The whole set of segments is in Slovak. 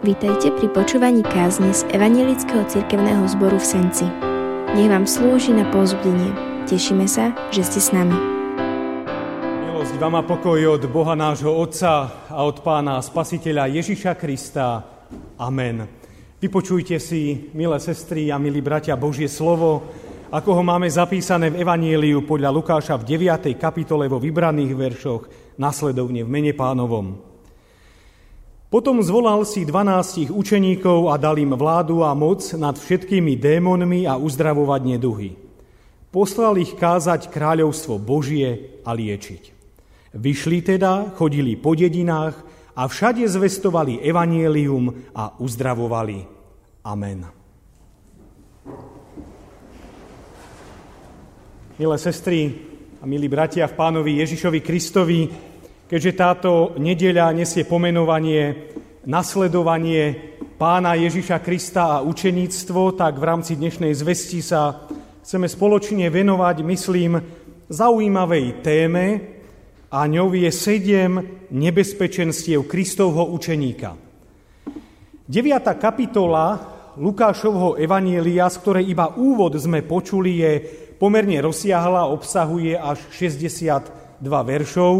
Vitajte pri počúvaní kázne z Evangelického cirkevného zboru v Senci. Nech vám slúži na povzbudenie. Tešíme sa, že ste s nami. Milosť vám a pokoj od Boha nášho Otca a od Pána Spasiteľa Ježiša Krista. Amen. Vypočujte si, milé sestry a milí bratia, Božie slovo, ako ho máme zapísané v Evanjeliu podľa Lukáša v 9. kapitole vo vybraných veršoch, nasledovne v mene Pánovom. Potom zvolal si 12 učeníkov a dal im vládu a moc nad všetkými démonmi a uzdravovať neduhy. Poslal ich kázať kráľovstvo Božie a liečiť. Vyšli teda, chodili po dedinách a všade zvestovali Evanjelium a uzdravovali. Amen. Milé sestry a milí bratia v Pánovi Ježišovi Kristovi, keďže táto nedeľa nesie pomenovanie nasledovanie Pána Ježiša Krista a učeníctvo, tak v rámci dnešnej zvesti sa chceme spoločne venovať, myslím, zaujímavej téme a ňou je 7 nebezpečenstiev Kristovho učeníka. 9. kapitola Lukášovho Evanjelia, z ktorej iba úvod sme počuli, je pomerne rozsiahla, obsahuje až 62 veršov,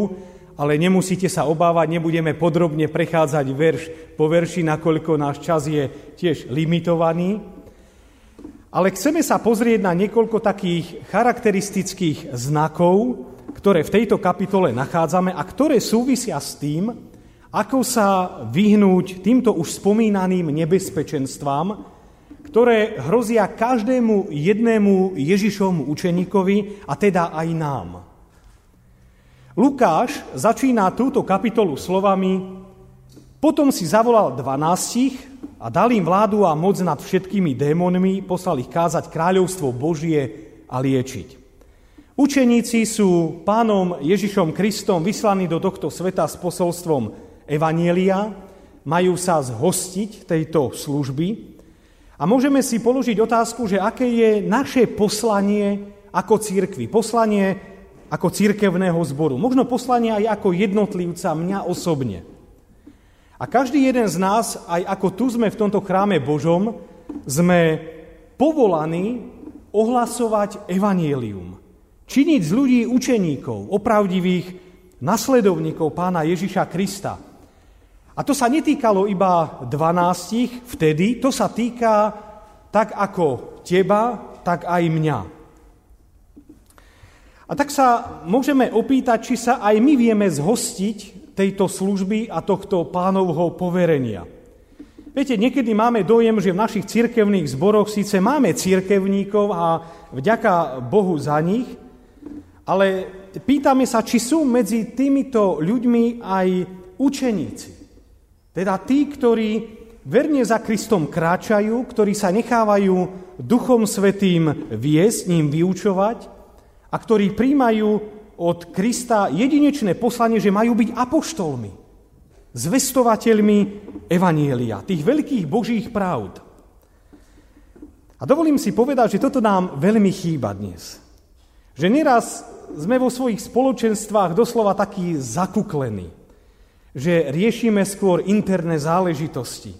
ale nemusíte sa obávať, nebudeme podrobne prechádzať verš po verši, nakoľko náš čas je tiež limitovaný. Ale chceme sa pozrieť na niekoľko takých charakteristických znakov, ktoré v tejto kapitole nachádzame a ktoré súvisia s tým, ako sa vyhnúť týmto už spomínaným nebezpečenstvám, ktoré hrozia každému jednému Ježišovmu učeníkovi, a teda aj nám. Lukáš začína túto kapitolu slovami: Potom si zavolal 12 a dal im vládu a moc nad všetkými démonmi, poslal ich kázať kráľovstvo Božie a liečiť. Učeníci sú Pánom Ježišom Kristom vyslaní do tohto sveta s posolstvom Evanjelia, majú sa zhostiť tejto služby. A môžeme si položiť otázku, že aké je naše poslanie ako cirkvi, poslanie ako cirkevného zboru, možno poslanie aj ako jednotlivca, mňa osobne. A každý jeden z nás, aj ako tu sme v tomto chráme Božom, sme povolaní ohlasovať evanjelium, činiť z ľudí učeníkov, opravdivých nasledovníkov Pána Ježiša Krista. A to sa netýkalo iba 12 vtedy, to sa týka tak ako teba, tak aj mňa. A tak sa môžeme opýtať, či sa aj my vieme zhostiť tejto služby a tohto Pánovho poverenia. Viete, niekedy máme dojem, že v našich cirkevných zboroch síce máme cirkevníkov a vďaka Bohu za nich, ale pýtame sa, či sú medzi týmito ľuďmi aj učeníci. Teda tí, ktorí verne za Kristom kráčajú, ktorí sa nechávajú Duchom Svätým viesť, ním vyučovať a ktorí príjmajú od Krista jedinečné poslanie, že majú byť apoštolmi, zvestovateľmi Evanjelia, tých veľkých Božích pravd. A dovolím si povedať, že toto nám veľmi chýba dnes. Že neraz sme vo svojich spoločenstvách doslova takí zakuklení, že riešime skôr interné záležitosti,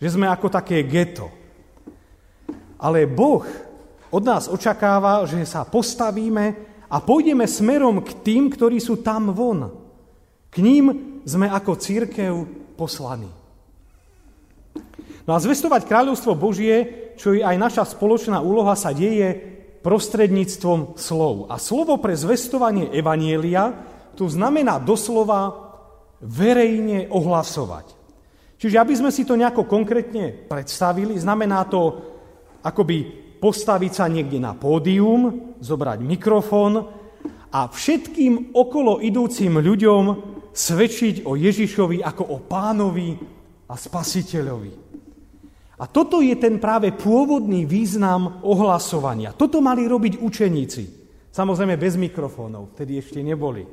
že sme ako také geto. Ale Boh od nás očakáva, že sa postavíme a pôjdeme smerom k tým, ktorí sú tam von. K ním sme ako cirkev poslaní. No a zvestovať kráľovstvo Božie, čo je aj naša spoločná úloha, sa deje prostredníctvom slov. A slovo pre zvestovanie Evanjelia tu znamená doslova verejne ohlasovať. Čiže aby sme si to nejako konkrétne predstavili, znamená to akoby postaviť sa niekde na pódium, zobrať mikrofón a všetkým okolo idúcim ľuďom svedčiť o Ježišovi ako o Pánovi a Spasiteľovi. A toto je ten práve pôvodný význam ohlasovania. Toto mali robiť učeníci. Samozrejme bez mikrofónov, vtedy ešte neboli.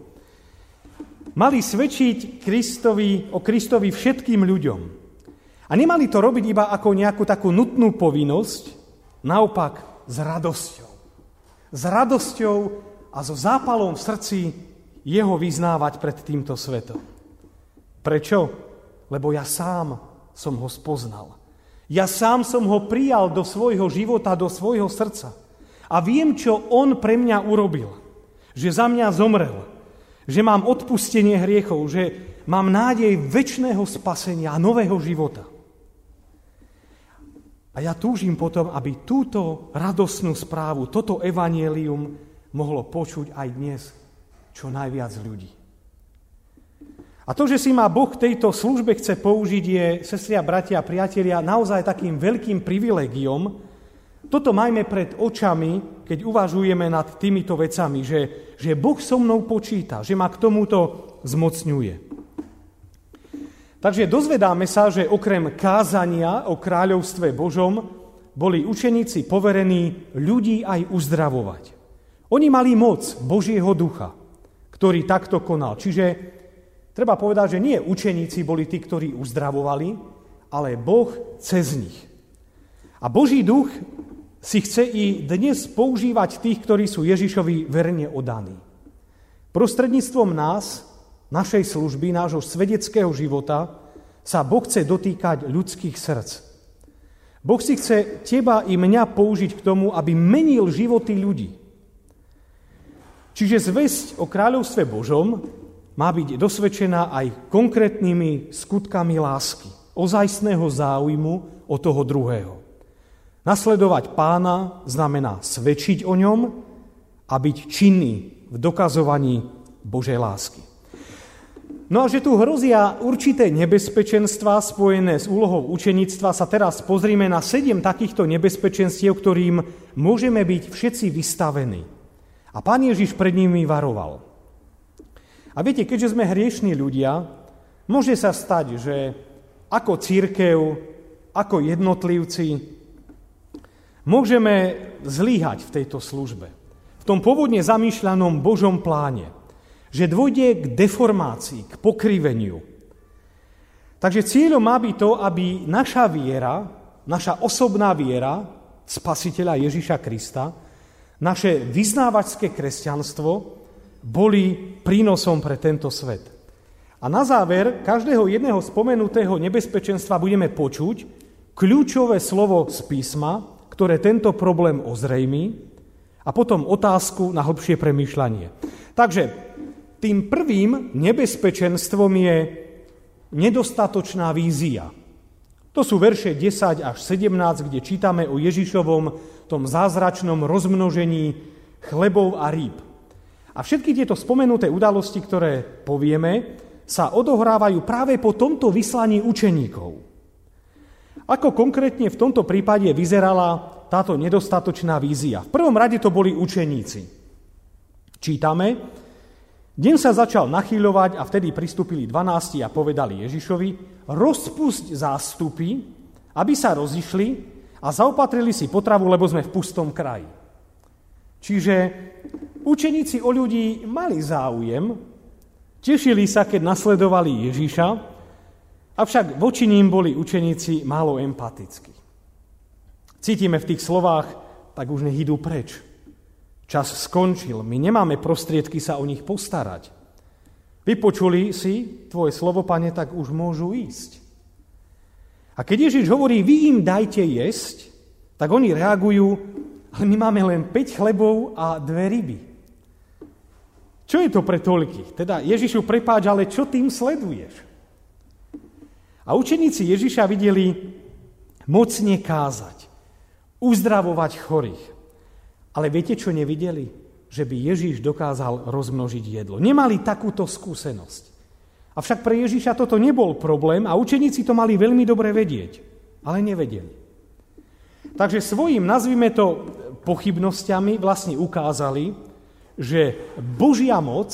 Mali svedčiť o Kristovi všetkým ľuďom. A nemali to robiť iba ako nejakú takú nutnú povinnosť, naopak s radosťou. S radosťou a so zápalom v srdci jeho vyznávať pred týmto svetom. Prečo? Lebo ja sám som ho spoznal. Ja sám som ho prijal do svojho života, do svojho srdca. A viem, čo on pre mňa urobil. Že za mňa zomrel. Že mám odpustenie hriechov. Že mám nádej večného spasenia a nového života. A ja túžim potom, aby túto radosnú správu, toto evanjelium mohlo počuť aj dnes čo najviac ľudí. A to, že si ma Boh v tejto službe chce použiť, je, sestri a bratia a priatelia, naozaj takým veľkým privilégiom. Toto majme pred očami, keď uvažujeme nad týmito vecami, že Boh so mnou počíta, že ma k tomuto zmocňuje. Takže dozvedáme sa, že okrem kázania o kráľovstve Božom boli učeníci poverení ľudí aj uzdravovať. Oni mali moc Božieho ducha, ktorý takto konal. Čiže treba povedať, že nie učeníci boli tí, ktorí uzdravovali, ale Boh cez nich. A Boží duch si chce i dnes používať tých, ktorí sú Ježišovi verne oddaní. Prostredníctvom nás, našej služby, nášho svedeckého života, sa Boh chce dotýkať ľudských srdc. Boh si chce teba i mňa použiť k tomu, aby menil životy ľudí. Čiže zvesť o kráľovstve Božom má byť dosvedčená aj konkrétnymi skutkami lásky, ozajstného záujmu o toho druhého. Nasledovať Pána znamená svedčiť o ňom a byť činný v dokazovaní Božej lásky. No a že tu hrozia určité nebezpečenstvá spojené s úlohou učeníctva, sa teraz pozrime na 7 takýchto nebezpečenstiev, ktorým môžeme byť všetci vystavení. A Pán Ježiš pred nimi varoval. A viete, keďže sme hriešní ľudia, môže sa stať, že ako cirkev, ako jednotlivci, môžeme zlyhať v tejto službe. V tom pôvodne zamýšľanom Božom pláne, že dôjde k deformácii, k pokriveniu. Takže cieľom má byť to, aby naša viera, naša osobná viera Spasiteľa Ježiša Krista, naše vyznávačské kresťanstvo, boli prínosom pre tento svet. A na záver každého jedného spomenutého nebezpečenstva budeme počuť kľúčové slovo z písma, ktoré tento problém ozrejmí, a potom otázku na hlbšie premýšľanie. Takže tým prvým nebezpečenstvom je nedostatočná vízia. To sú verše 10 až 17, kde čítame o Ježišovom tom zázračnom rozmnožení chlebov a rýb. A všetky tieto spomenuté udalosti, ktoré povieme, sa odohrávajú práve po tomto vyslaní učeníkov. Ako konkrétne v tomto prípade vyzerala táto nedostatočná vízia? V prvom rade to boli učeníci. Čítame, deň sa začal nachýľovať a vtedy pristúpili 12 a povedali Ježišovi, rozpusť zástupy, aby sa rozišli a zaopatrili si potravu, lebo sme v pustom kraji. Čiže učeníci o ľudí mali záujem, tešili sa, keď nasledovali Ježiša, avšak voči ním boli učeníci málo empatickí. Cítime v tých slovách, tak už nech idú preč. Čas skončil, my nemáme prostriedky sa o nich postarať. Vypočuli si tvoje slovo, Pane, tak už môžu ísť. A keď Ježiš hovorí, vy im dajte jesť, tak oni reagujú, ale my máme len 5 chlebov a 2 ryby. Čo je to pre toľkých? Teda Ježišu, prepáč, ale čo tým sleduješ? A učeníci Ježiša videli mocne kázať, uzdravovať chorých. Ale viete, čo nevideli? Že by Ježiš dokázal rozmnožiť jedlo. Nemali takúto skúsenosť. Avšak pre Ježiša toto nebol problém a učeníci to mali veľmi dobre vedieť, ale nevedeli. Takže svojim, nazvime to, pochybnosťami vlastne ukázali, že Božia moc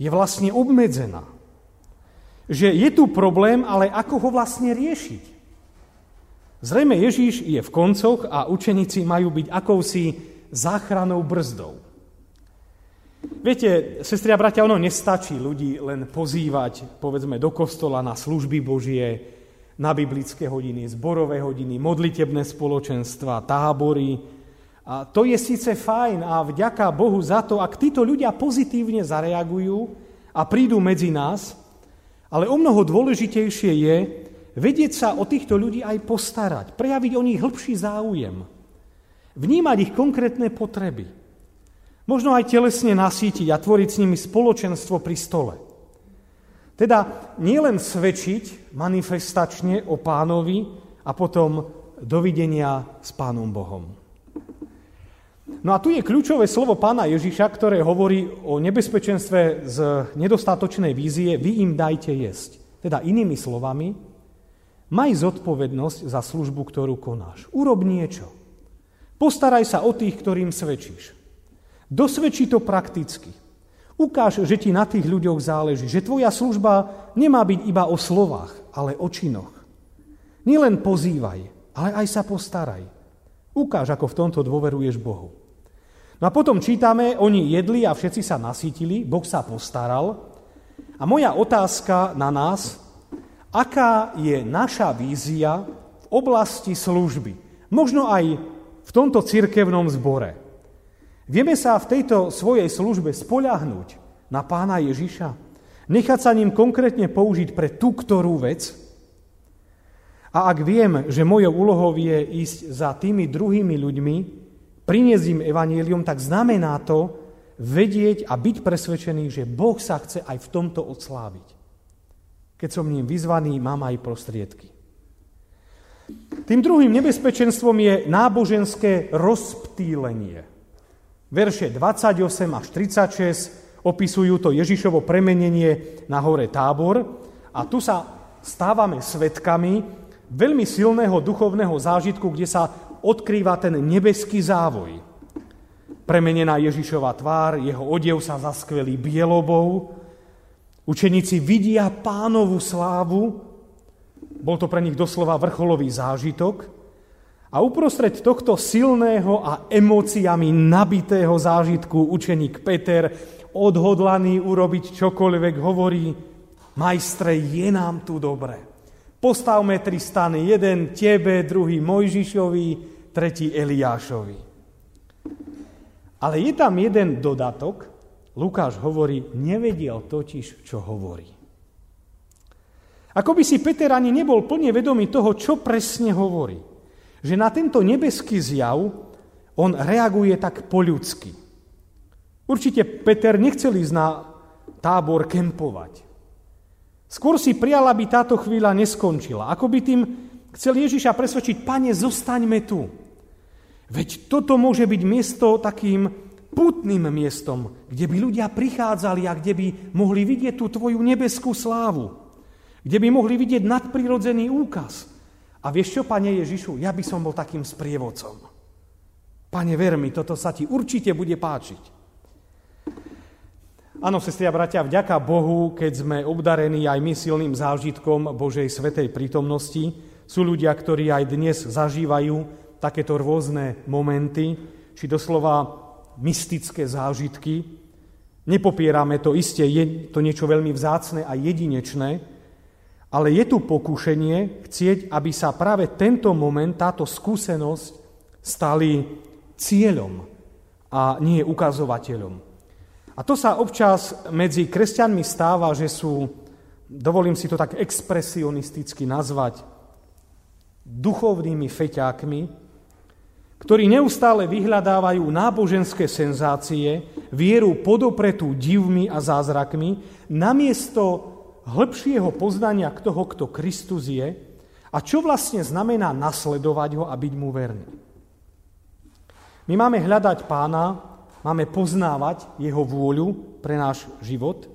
je vlastne obmedzená. Že je tu problém, ale ako ho vlastne riešiť? Zrejme Ježíš je v koncoch a učeníci majú byť akousi záchrannou brzdou. Viete, sestri a bratia, ono nestačí ľudí len pozývať, povedzme, do kostola na služby Božie, na biblické hodiny, zborové hodiny, modlitebné spoločenstva, tábory. A to je síce fajn a vďaka Bohu za to, ak títo ľudia pozitívne zareagujú a prídu medzi nás, ale o mnoho dôležitejšie je, vedieť sa o týchto ľudí aj postarať, prejaviť o nich hĺbší záujem, vnímať ich konkrétne potreby, možno aj telesne nasýtiť a tvoriť s nimi spoločenstvo pri stole. Teda nielen svedčiť manifestačne o Pánovi a potom dovidenia s Pánom Bohom. No a tu je kľúčové slovo Pána Ježiša, ktoré hovorí o nebezpečenstve z nedostatočnej vízie, vy im dajte jesť. Teda inými slovami, maj zodpovednosť za službu, ktorú konáš. Urob niečo. Postaraj sa o tých, ktorým svedčíš. Dosvedči to prakticky. Ukáž, že ti na tých ľuďoch záleží, že tvoja služba nemá byť iba o slovách, ale o činoch. Nielen pozývaj, ale aj sa postaraj. Ukáž, ako v tomto dôveruješ Bohu. No a potom čítame, oni jedli a všetci sa nasýtili, Boh sa postaral. A moja otázka na nás, aká je naša vízia v oblasti služby, možno aj v tomto cirkevnom zbore. Vieme sa v tejto svojej službe spoľahnúť na Pána Ježiša, nechať sa ním konkrétne použiť pre tú, ktorú vec? A ak viem, že mojou úlohou je ísť za tými druhými ľuďmi, priniesť im evanjelium, tak znamená to, vedieť a byť presvedčený, že Boh sa chce aj v tomto odsláviť. Keď som ním vyzvaný, mám aj prostriedky. Tým druhým nebezpečenstvom je náboženské rozptýlenie. Verše 28 až 36 opisujú to Ježišovo premenenie na hore Tábor a tu sa stávame svedkami veľmi silného duchovného zážitku, kde sa odkrýva ten nebeský závoj. Premenená Ježišova tvár, jeho odev sa zaskvelí bielobou. Učeníci vidia Pánovu slávu. Bol to pre nich doslova vrcholový zážitok. A uprostred tohto silného a emóciami nabitého zážitku učeník Peter, odhodlaný urobiť čokoľvek, hovorí: Majstre, je nám tu dobre. Postavme tri stany, jeden tebe, druhý Mojžišovi, tretí Eliášovi. Ale je tam jeden dodatok. Lukáš hovorí, nevedel totiž, čo hovorí. Akoby si Peter ani nebol plne vedomý toho, čo presne hovorí. Že na tento nebeský zjav on reaguje tak po ľudsky. Určite Peter nechcel ísť na Tábor kempovať. Skôr si prijal, aby táto chvíľa neskončila. Akoby tým chcel Ježiša presvedčiť, Pane, zostaňme tu. Veď toto môže byť miesto takým pútnym miestom, kde by ľudia prichádzali a kde by mohli vidieť tú tvoju nebeskú slávu. Kde by mohli vidieť nadprirodzený úkaz. A vieš čo, Pane Ježišu, ja by som bol takým sprievodcom. Pane, ver mi, toto sa ti určite bude páčiť. Áno, sestri a bratia, vďaka Bohu, keď sme obdarení aj my silným zážitkom Božej svätej prítomnosti, sú ľudia, ktorí aj dnes zažívajú takéto rôzne momenty, či doslova mystické zážitky. Nepopierame to, iste je to niečo veľmi vzácne a jedinečné, ale je tu pokušenie chcieť, aby sa práve tento moment, táto skúsenosť stali cieľom a nie ukazovateľom. A to sa občas medzi kresťanmi stáva, že sú, dovolím si to tak expresionisticky nazvať, duchovnými feťákmi, ktorí neustále vyhľadávajú náboženské senzácie, vieru podopretú divmi a zázrakmi, namiesto hĺbšieho poznania toho, kto Kristus je a čo vlastne znamená nasledovať ho a byť mu verný. My máme hľadať Pána, máme poznávať jeho vôľu pre náš život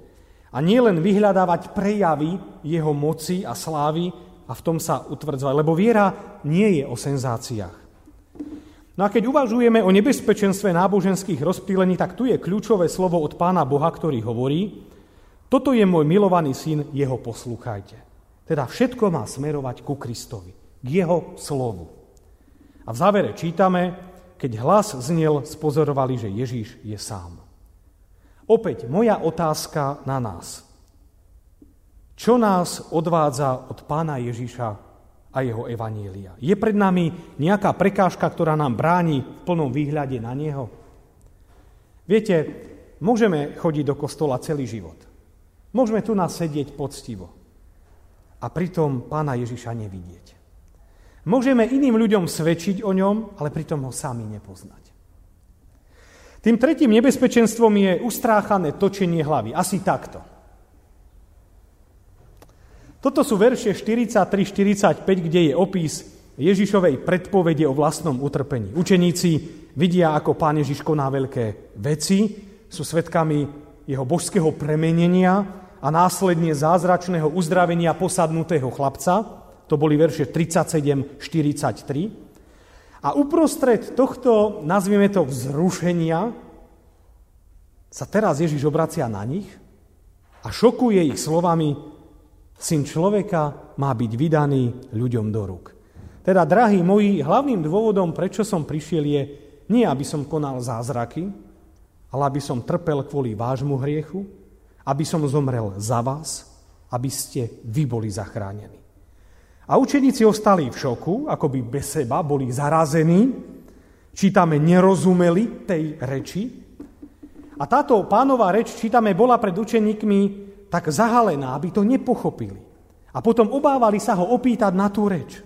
a nielen vyhľadávať prejavy jeho moci a slávy a v tom sa utvrdzovať, lebo viera nie je o senzáciách. No a keď uvažujeme o nebezpečenstve náboženských rozptýlení, tak tu je kľúčové slovo od Pána Boha, ktorý hovorí, toto je môj milovaný syn, jeho poslúchajte. Teda všetko má smerovať ku Kristovi, k jeho slovu. A v závere čítame, keď hlas znel, spozorovali, že Ježiš je sám. Opäť moja otázka na nás. Čo nás odvádza od Pána Ježiša a jeho evanjelia? Je pred nami nejaká prekážka, ktorá nám bráni v plnom výhľade na neho? Viete, môžeme chodiť do kostola celý život. Môžeme tu nasedieť poctivo. a pritom Pána Ježiša nevidieť. Môžeme iným ľuďom svedčiť o ňom, ale pritom ho sami nepoznať. Tým tretím nebezpečenstvom je ustráchané točenie hlavy. Asi takto. Toto sú verše 43-45, kde je opis Ježišovej predpovede o vlastnom utrpení. Učeníci vidia, ako Pán Ježiš koná veľké veci, sú svedkami jeho božského premenenia a následne zázračného uzdravenia posadnutého chlapca. To boli verše 37-43. A uprostred tohto, nazvime to, vzrušenia, sa teraz Ježiš obracia na nich a šokuje ich slovami: Syn človeka má byť vydaný ľuďom do rúk. Teda, drahí moji, hlavným dôvodom, prečo som prišiel, je nie, aby som konal zázraky, ale aby som trpel kvôli vášmu hriechu, aby som zomrel za vás, aby ste vy boli zachránení. A učeníci ostali v šoku, akoby bez seba, boli zarazení, čítame, nerozumeli tej reči. A táto Pánova reč, čítame, bola pred učeníkmi tak zahalená, aby to nepochopili. A potom obávali sa ho opýtať na tú reč.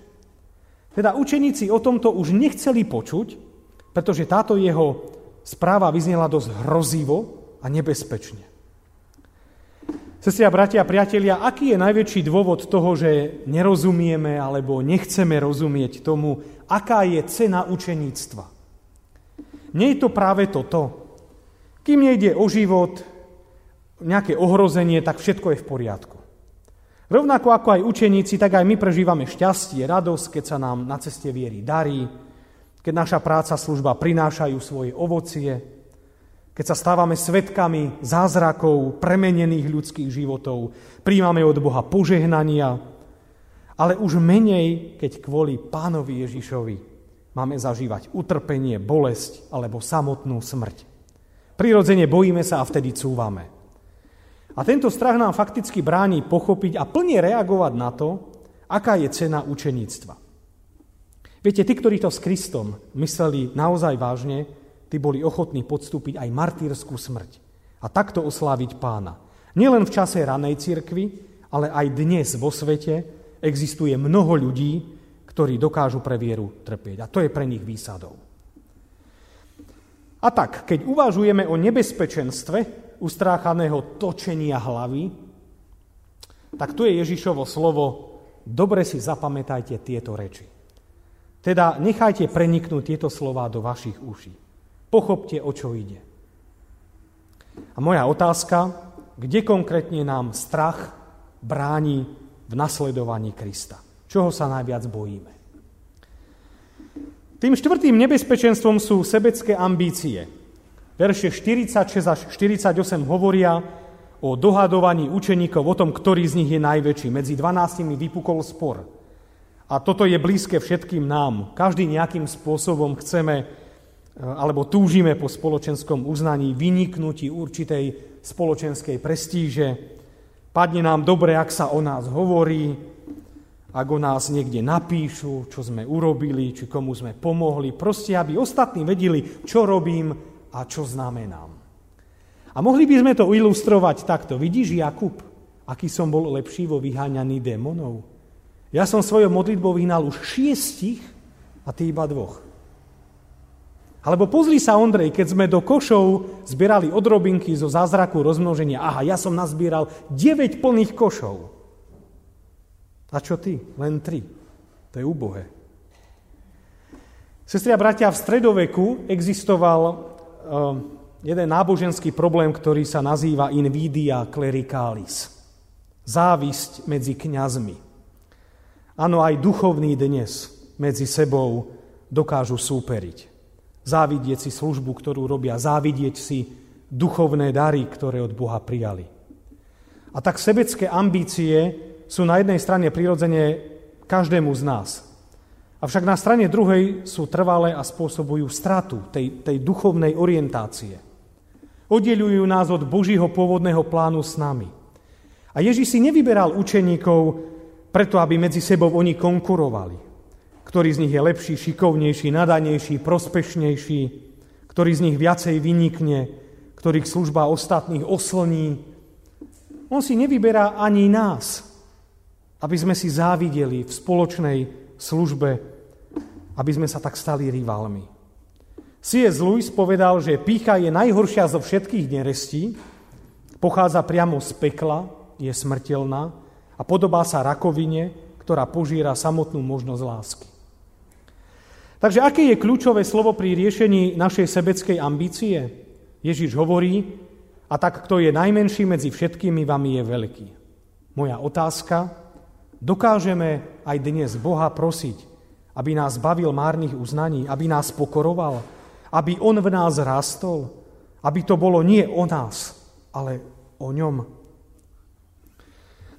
Teda učeníci o tomto už nechceli počuť, pretože táto jeho správa vyznela dosť hrozivo a nebezpečne. Sestri a bratia, priatelia, aký je najväčší dôvod toho, že nerozumieme alebo nechceme rozumieť tomu, aká je cena učeníctva? Nie je to práve toto. Kým nejde o život, nejaké ohrozenie, tak všetko je v poriadku. Rovnako ako aj učeníci, tak aj my prežívame šťastie, radosť, keď sa nám na ceste viery darí, keď naša práca, služba prinášajú svoje ovocie, keď sa stávame svedkami zázrakov, premenených ľudských životov, príjmame od Boha požehnania, ale už menej, keď kvôli Pánovi Ježišovi máme zažívať utrpenie, bolesť alebo samotnú smrť. Prirodzene bojíme sa a vtedy cúvame. A tento strach nám fakticky bráni pochopiť a plne reagovať na to, aká je cena učeníctva. Viete, tí, ktorí to s Kristom mysleli naozaj vážne, tí boli ochotní podstúpiť aj martýrskú smrť a takto osláviť Pána. Nielen v čase ranej cirkvi, ale aj dnes vo svete existuje mnoho ľudí, ktorí dokážu pre vieru trpieť. A to je pre nich výsadou. A tak, keď uvažujeme o nebezpečenstve ustráchaného točenia hlavy, tak tu je Ježišovo slovo: dobre si zapamätajte tieto reči. Teda nechajte preniknúť tieto slová do vašich uší. Pochopte, o čo ide. A moja otázka, kde konkrétne nám strach bráni v nasledovaní Krista? Čoho sa najviac bojíme? Tým štvrtým nebezpečenstvom sú sebecké ambície. Verše 46 až 48 hovoria o dohadovaní učeníkov, o tom, ktorý z nich je najväčší. Medzi 12 vypukol spor. A toto je blízke všetkým nám. Každý nejakým spôsobom chceme alebo túžime po spoločenskom uznaní, vyniknutí určitej spoločenskej prestíže. Padne nám dobre, ak sa o nás hovorí, ak o nás niekde napíšu, čo sme urobili, či komu sme pomohli. Proste, aby ostatní vedeli, čo robím a čo znamenám. A mohli by sme to ilustrovať takto. Vidíš, Jakub, aký som bol lepší vo vyháňaní démonov? Ja som svojou modlitbou vyhnal už 6 a ty iba 2. Alebo pozri sa, Ondrej, keď sme do košov zbierali odrobinky zo zázraku rozmnoženia. Aha, ja som nazbieral 9 plných košov. A čo ty? Len 3. To je úbohé. Sestri a bratia, v stredoveku existoval jeden náboženský problém, ktorý sa nazýva invidia clericalis. Závisť medzi kňazmi. Áno, aj duchovní dnes medzi sebou dokážu súperiť. Závidieť si službu, ktorú robia, závidieť si duchovné dary, ktoré od Boha prijali. A tak sebecké ambície sú na jednej strane prirodzene každému z nás. Avšak na strane druhej sú trvalé a spôsobujú stratu tej duchovnej orientácie. Oddeľujú nás od Božího pôvodného plánu s nami. A Ježíš si nevyberal učeníkov preto, aby medzi sebou oni konkurovali. Ktorý z nich je lepší, šikovnejší, nadanejší, prospešnejší, ktorý z nich viacej vynikne, ktorých služba ostatných oslní. On si nevyberá ani nás, aby sme si závideli v spoločnej službe, aby sme sa tak stali rivalmi. C.S. Lewis povedal, že pýcha je najhoršia zo všetkých nerestí, pochádza priamo z pekla, je smrteľná a podobá sa rakovine, ktorá požíra samotnú možnosť lásky. Takže aké je kľúčové slovo pri riešení našej sebeckej ambície? Ježiš hovorí, a tak kto je najmenší medzi všetkými vami je veľký. Moja otázka, dokážeme aj dnes Boha prosiť, aby nás bavil márnych uznaní, aby nás pokoroval, aby On v nás rástol, aby to bolo nie o nás, ale o ňom.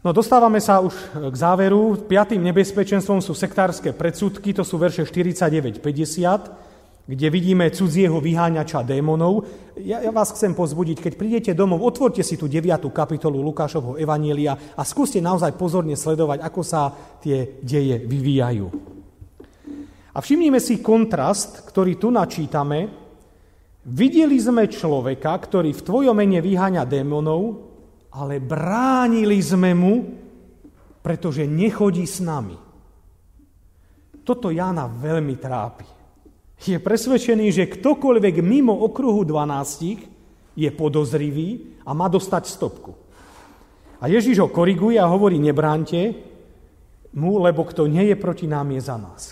No dostávame sa už k záveru. Piatým nebezpečenstvom sú sektárske predsudky, to sú verše 49-50, kde vidíme cudzieho vyháňača démonov. Ja vás chcem pozbudiť, keď prídete domov, otvorte si tú 9. kapitolu Lukášovho Evanjelia a skúste naozaj pozorne sledovať, ako sa tie deje vyvíjajú. A všimnime si kontrast, ktorý tu načítame. Videli sme človeka, ktorý v tvojom mene vyháňa démonov, ale bránili sme mu, pretože nechodí s nami. Toto Jána veľmi trápi. Je presvedčený, že ktokoľvek mimo okruhu 12 je podozrivý a má dostať stopku. A Ježiš ho koriguje a hovorí, nebráňte mu, lebo kto nie je proti nám, je za nás.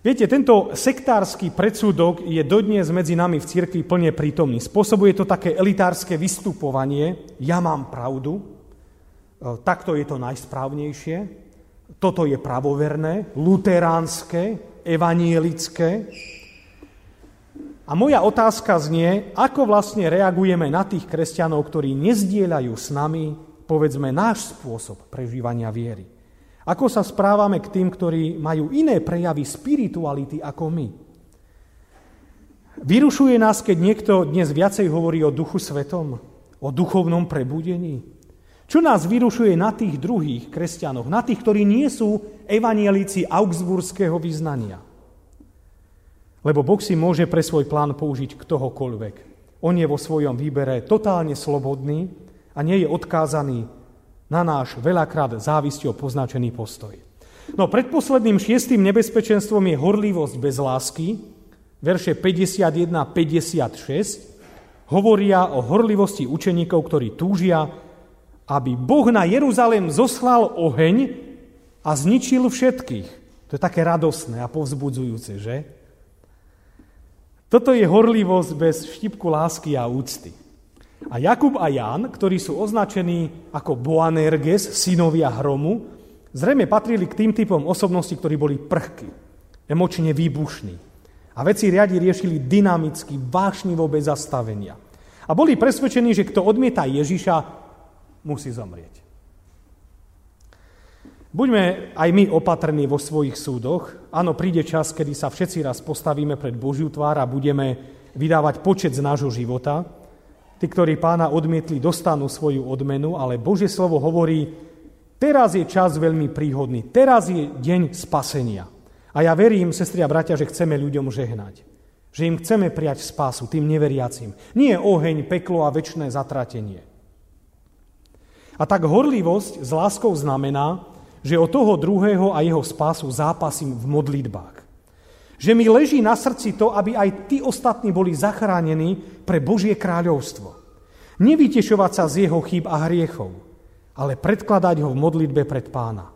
Viete, tento sektársky predsudok je dodnes medzi nami v cirkvi plne prítomný. Spôsobuje to také elitárske vystupovanie, ja mám pravdu, takto je to najsprávnejšie, toto je pravoverné, luteránske, evanielické. A moja otázka znie, ako vlastne reagujeme na tých kresťanov, ktorí nezdieľajú s nami, povedzme, náš spôsob prežívania viery. Ako sa správame k tým, ktorí majú iné prejavy spirituality ako my? Vyrušuje nás, keď niekto dnes viacej hovorí o Duchu Svetom, o duchovnom prebudení. Čo nás vyrušuje na tých druhých kresťanoch, na tých, ktorí nie sú evanielici augsburského vyznania? Lebo Boh si môže pre svoj plán použiť ktohokoľvek. On je vo svojom výbere totálne slobodný a nie je odkázaný na náš veľakrát závisťou poznačený postoj. No predposledným 6. nebezpečenstvom je horlivosť bez lásky. Verše 51-56 hovoria o horlivosti učeníkov, ktorí túžia, aby Boh na Jeruzalém zoslal oheň a zničil všetkých. To je také radosné a povzbudzujúce, že? Toto je horlivosť bez štipku lásky a úcty. A Jakub a Ján, ktorí sú označení ako Boanerges, synovia hromu, zrejme patrili k tým typom osobností, ktorí boli prchky, emočne výbušní. A veci riadi riešili dynamicky, vášnivo, bez zastavenia. A boli presvedčení, že kto odmieta Ježiša, musí zomrieť. Buďme aj my opatrní vo svojich súdoch. Áno, príde čas, kedy sa všetci raz postavíme pred Božiu tvár a budeme vydávať počet z nášho života. Tí, ktorí pána odmietli, dostanú svoju odmenu, ale Božie slovo hovorí, teraz je čas veľmi príhodný, teraz je deň spasenia. A ja verím, sestri a bratia, že chceme ľuďom žehnať. Že im chceme prijať spásu, tým neveriacim. Nie oheň, peklo a večné zatratenie. A tak horlivosť s láskou znamená, že o toho druhého a jeho spásu zápasím v modlitbách. Že mi leží na srdci to, aby aj tí ostatní boli zachránení pre Božie kráľovstvo. Nevytešovať sa z jeho chýb a hriechov, ale predkladať ho v modlitbe pred pána.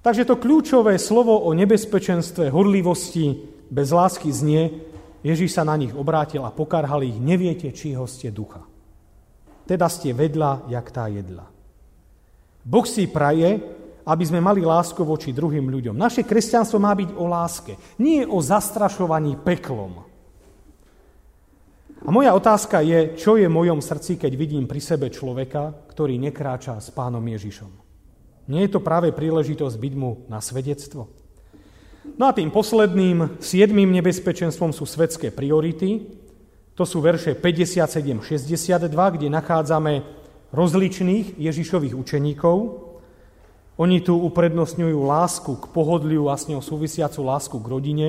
Takže to kľúčové slovo o nebezpečenstve, horlivosti, bez lásky znie, Ježíš sa na nich obrátil a pokarhal ich, neviete, čího ste ducha. Teda ste vedľa, jak tá jedla. Boh si praje, aby sme mali lásku voči druhým ľuďom. Naše kresťanstvo má byť o láske, nie o zastrašovaní peklom. A moja otázka je, čo je v mojom srdci, keď vidím pri sebe človeka, ktorý nekráča s pánom Ježišom. Nie je to práve príležitosť byť mu na svedectvo? No a tým posledným, 7. nebezpečenstvom sú svetské priority. To sú verše 57-62, kde nachádzame rozličných Ježišových učeníkov. Oni tu uprednostňujú lásku k pohodliu a s ňou súvisiacu lásku k rodine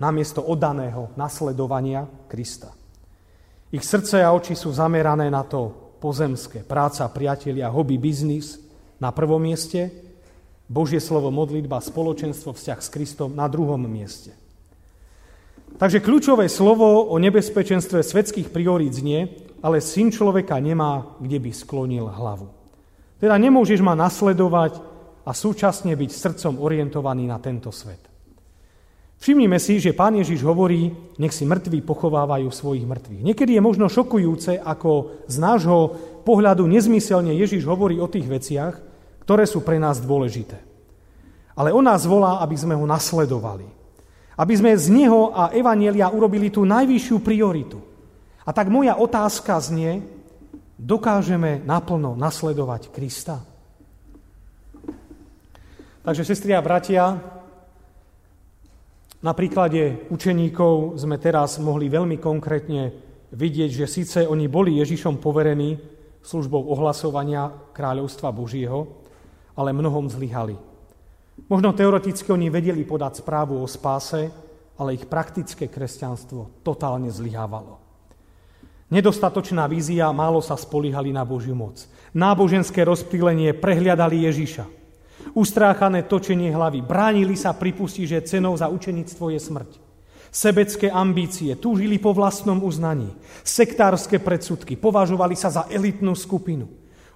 namiesto oddaného nasledovania Krista. Ich srdce a oči sú zamerané na to pozemské, práca, priatelia, hobby, biznis, na prvom mieste, Božie slovo, modlitba, spoločenstvo, vzťah s Kristom na druhom mieste. Takže kľúčové slovo o nebezpečenstve svetských priorít znie, ale syn človeka nemá, kde by sklonil hlavu. Teda nemôžeš ma nasledovať a súčasne byť srdcom orientovaný na tento svet. Všimnime si, že Pán Ježiš hovorí, nech si mŕtvi pochovávajú svojich mŕtvych. Niekedy je možno šokujúce, ako z nášho pohľadu nezmyselne Ježiš hovorí o tých veciach, ktoré sú pre nás dôležité. Ale on nás volá, aby sme ho nasledovali. Aby sme z neho a Evanjelia urobili tú najvyššiu prioritu. A tak moja otázka znie, dokážeme naplno nasledovať Krista? Takže, sestri a bratia, na príklade učeníkov sme teraz mohli veľmi konkrétne vidieť, že síce oni boli Ježišom poverení službou ohlasovania kráľovstva Božieho, ale mnohom zlyhali. Možno teoreticky oni vedeli podať správu o spáse, ale ich praktické kresťanstvo totálne zlyhávalo. Nedostatočná vízia, málo sa spoliehali na Božiu moc. Náboženské rozptýlenie, prehliadali Ježiša. Ustráchané točenie hlavy, bránili sa pripustiť, že cenou za učenictvo je smrť. Sebecké ambície, túžili po vlastnom uznaní, sektárske predsudky, považovali sa za elitnú skupinu.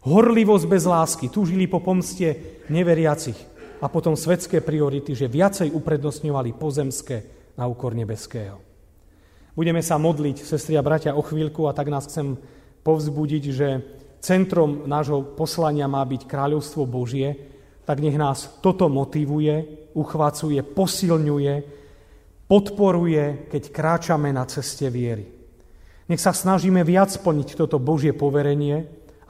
Horlivosť bez lásky, túžili po pomste neveriacich a potom svetské priority, že viacej uprednostňovali pozemské na úkor nebeského. Budeme sa modliť, sestri a bratia, o chvíľku a tak nás chcem povzbudiť, že centrom nášho poslania má byť kráľovstvo Božie, tak nech nás toto motivuje, uchvacuje, posilňuje, podporuje, keď kráčame na ceste viery. Nech sa snažíme viac splniť toto Božie poverenie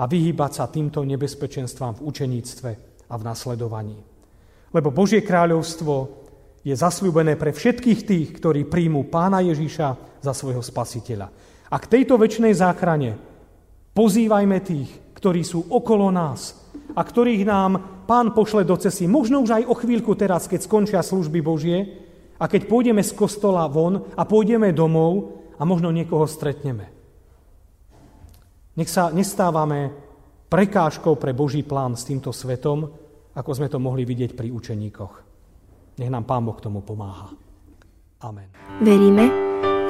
a vyhýbať sa týmto nebezpečenstvám v učeníctve a v nasledovaní. Lebo Božie kráľovstvo je zasľúbené pre všetkých tých, ktorí príjmú Pána Ježiša za svojho Spasiteľa. A k tejto večnej záchrane pozývajme tých, ktorí sú okolo nás a ktorých nám Pán pošle do cesty, možno už aj o chvíľku teraz, keď skončia služby Božie a keď pôjdeme z kostola von a pôjdeme domov a možno niekoho stretneme. Nech sa nestávame prekážkou pre Boží plán s týmto svetom, ako sme to mohli vidieť pri učeníkoch. Nech nám Pán Boh k tomu pomáha. Amen. Veríme,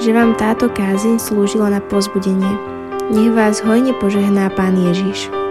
že vám táto kázeň slúžila na povzbudenie. Nech vás hojne požehná Pán Ježiš.